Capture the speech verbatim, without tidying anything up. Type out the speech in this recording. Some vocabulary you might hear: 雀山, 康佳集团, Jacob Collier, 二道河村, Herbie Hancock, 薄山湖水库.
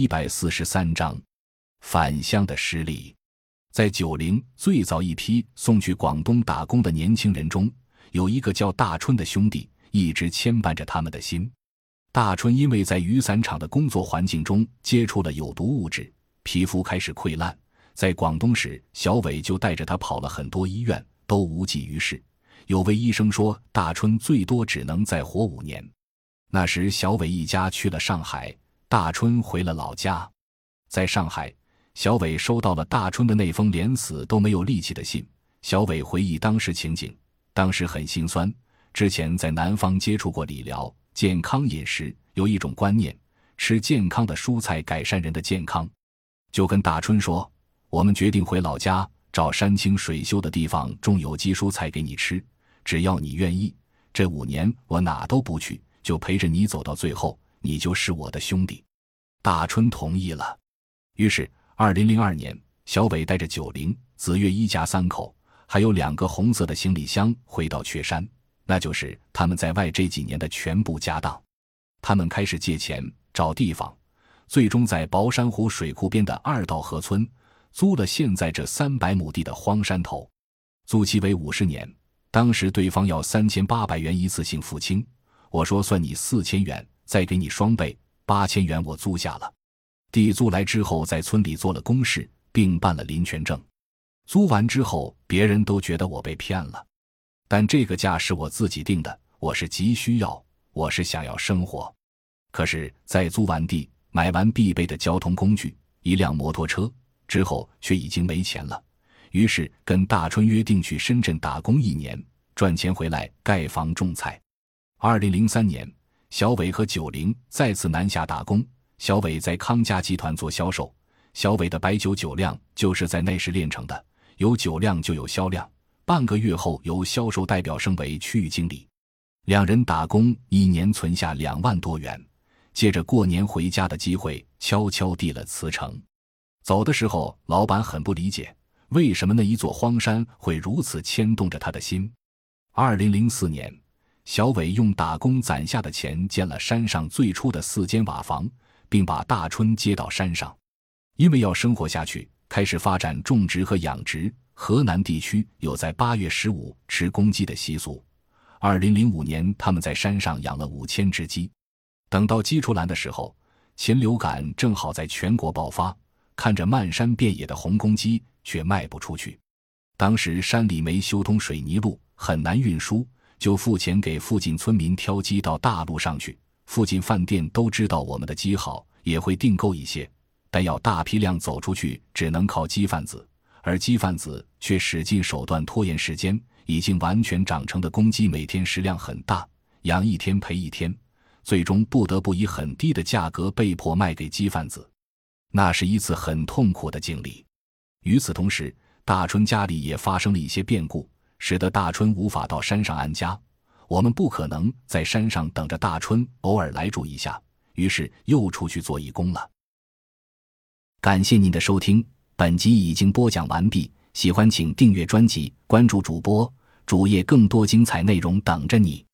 一百四十三章返乡的失利。在九零最早一批送去广东打工的年轻人中，有一个叫大春的兄弟一直牵绊着他们的心。大春因为在雨伞厂的工作环境中接触了有毒物质，皮肤开始溃烂。在广东时，小伟就带着他跑了很多医院，都无济于事。有位医生说，大春最多只能再活五年。那时小伟一家去了上海，大春回了老家。在上海，小伟收到了大春的那封连死都没有力气的信。小伟回忆当时情景，当时很心酸。之前在南方接触过理疗、健康饮食，有一种观念，吃健康的蔬菜改善人的健康。就跟大春说，我们决定回老家，找山清水秀的地方种有机蔬菜给你吃，只要你愿意。这五年我哪都不去，就陪着你走到最后，你就是我的兄弟。大春同意了。于是二零零二年，小伟带着九零、子月一家三口，还有两个红色的行李箱回到雀山，那就是他们在外这几年的全部家当。他们开始借钱，找地方，最终在薄山湖水库边的二道河村租了现在这三百亩地的荒山头，租期为五十年。当时对方要三千八百元一次性付清，我说算你四千元，再给你双倍，八千元我租下了。地租来之后，在村里做了公示，并办了林权证。租完之后，别人都觉得我被骗了，但这个价是我自己定的，我是急需要，我是想要生活。可是，在租完地、买完必备的交通工具，一辆摩托车之后，却已经没钱了。于是跟大春约定去深圳打工一年，赚钱回来盖房种菜。二零零三年，小伟和九零再次南下打工。小伟在康佳集团做销售，小伟的白酒酒量就是在那时练成的，有酒量就有销量。半个月后，由销售代表升为区域经理。两人打工一年，存下两万多元，借着过年回家的机会，悄悄递了辞呈。走的时候，老板很不理解，为什么那一座荒山会如此牵动着他的心。二零零四年，小伟用打工攒下的钱建了山上最初的四间瓦房，并把大春接到山上。因为要生活下去，开始发展种植和养殖。河南地区有在八月十五吃公鸡的习俗。二零零五年，他们在山上养了五千只鸡。等到鸡出栏的时候，禽流感正好在全国爆发，看着漫山遍野的红公鸡却卖不出去。当时山里没修通水泥路，很难运输，就付钱给附近村民挑鸡到大路上去。附近饭店都知道我们的鸡好，也会订购一些，但要大批量走出去，只能靠鸡贩子，而鸡贩子却使尽手段拖延时间。已经完全长成的公鸡每天食量很大，养一天赔一天，最终不得不以很低的价格被迫卖给鸡贩子。那是一次很痛苦的经历。与此同时，大春家里也发生了一些变故，使得大春无法到山上安家。我们不可能在山上等着大春偶尔来住一下，于是又出去做义工了。感谢您的收听，本集已经播讲完毕，喜欢请订阅专辑，关注主播，主页更多精彩内容等着你。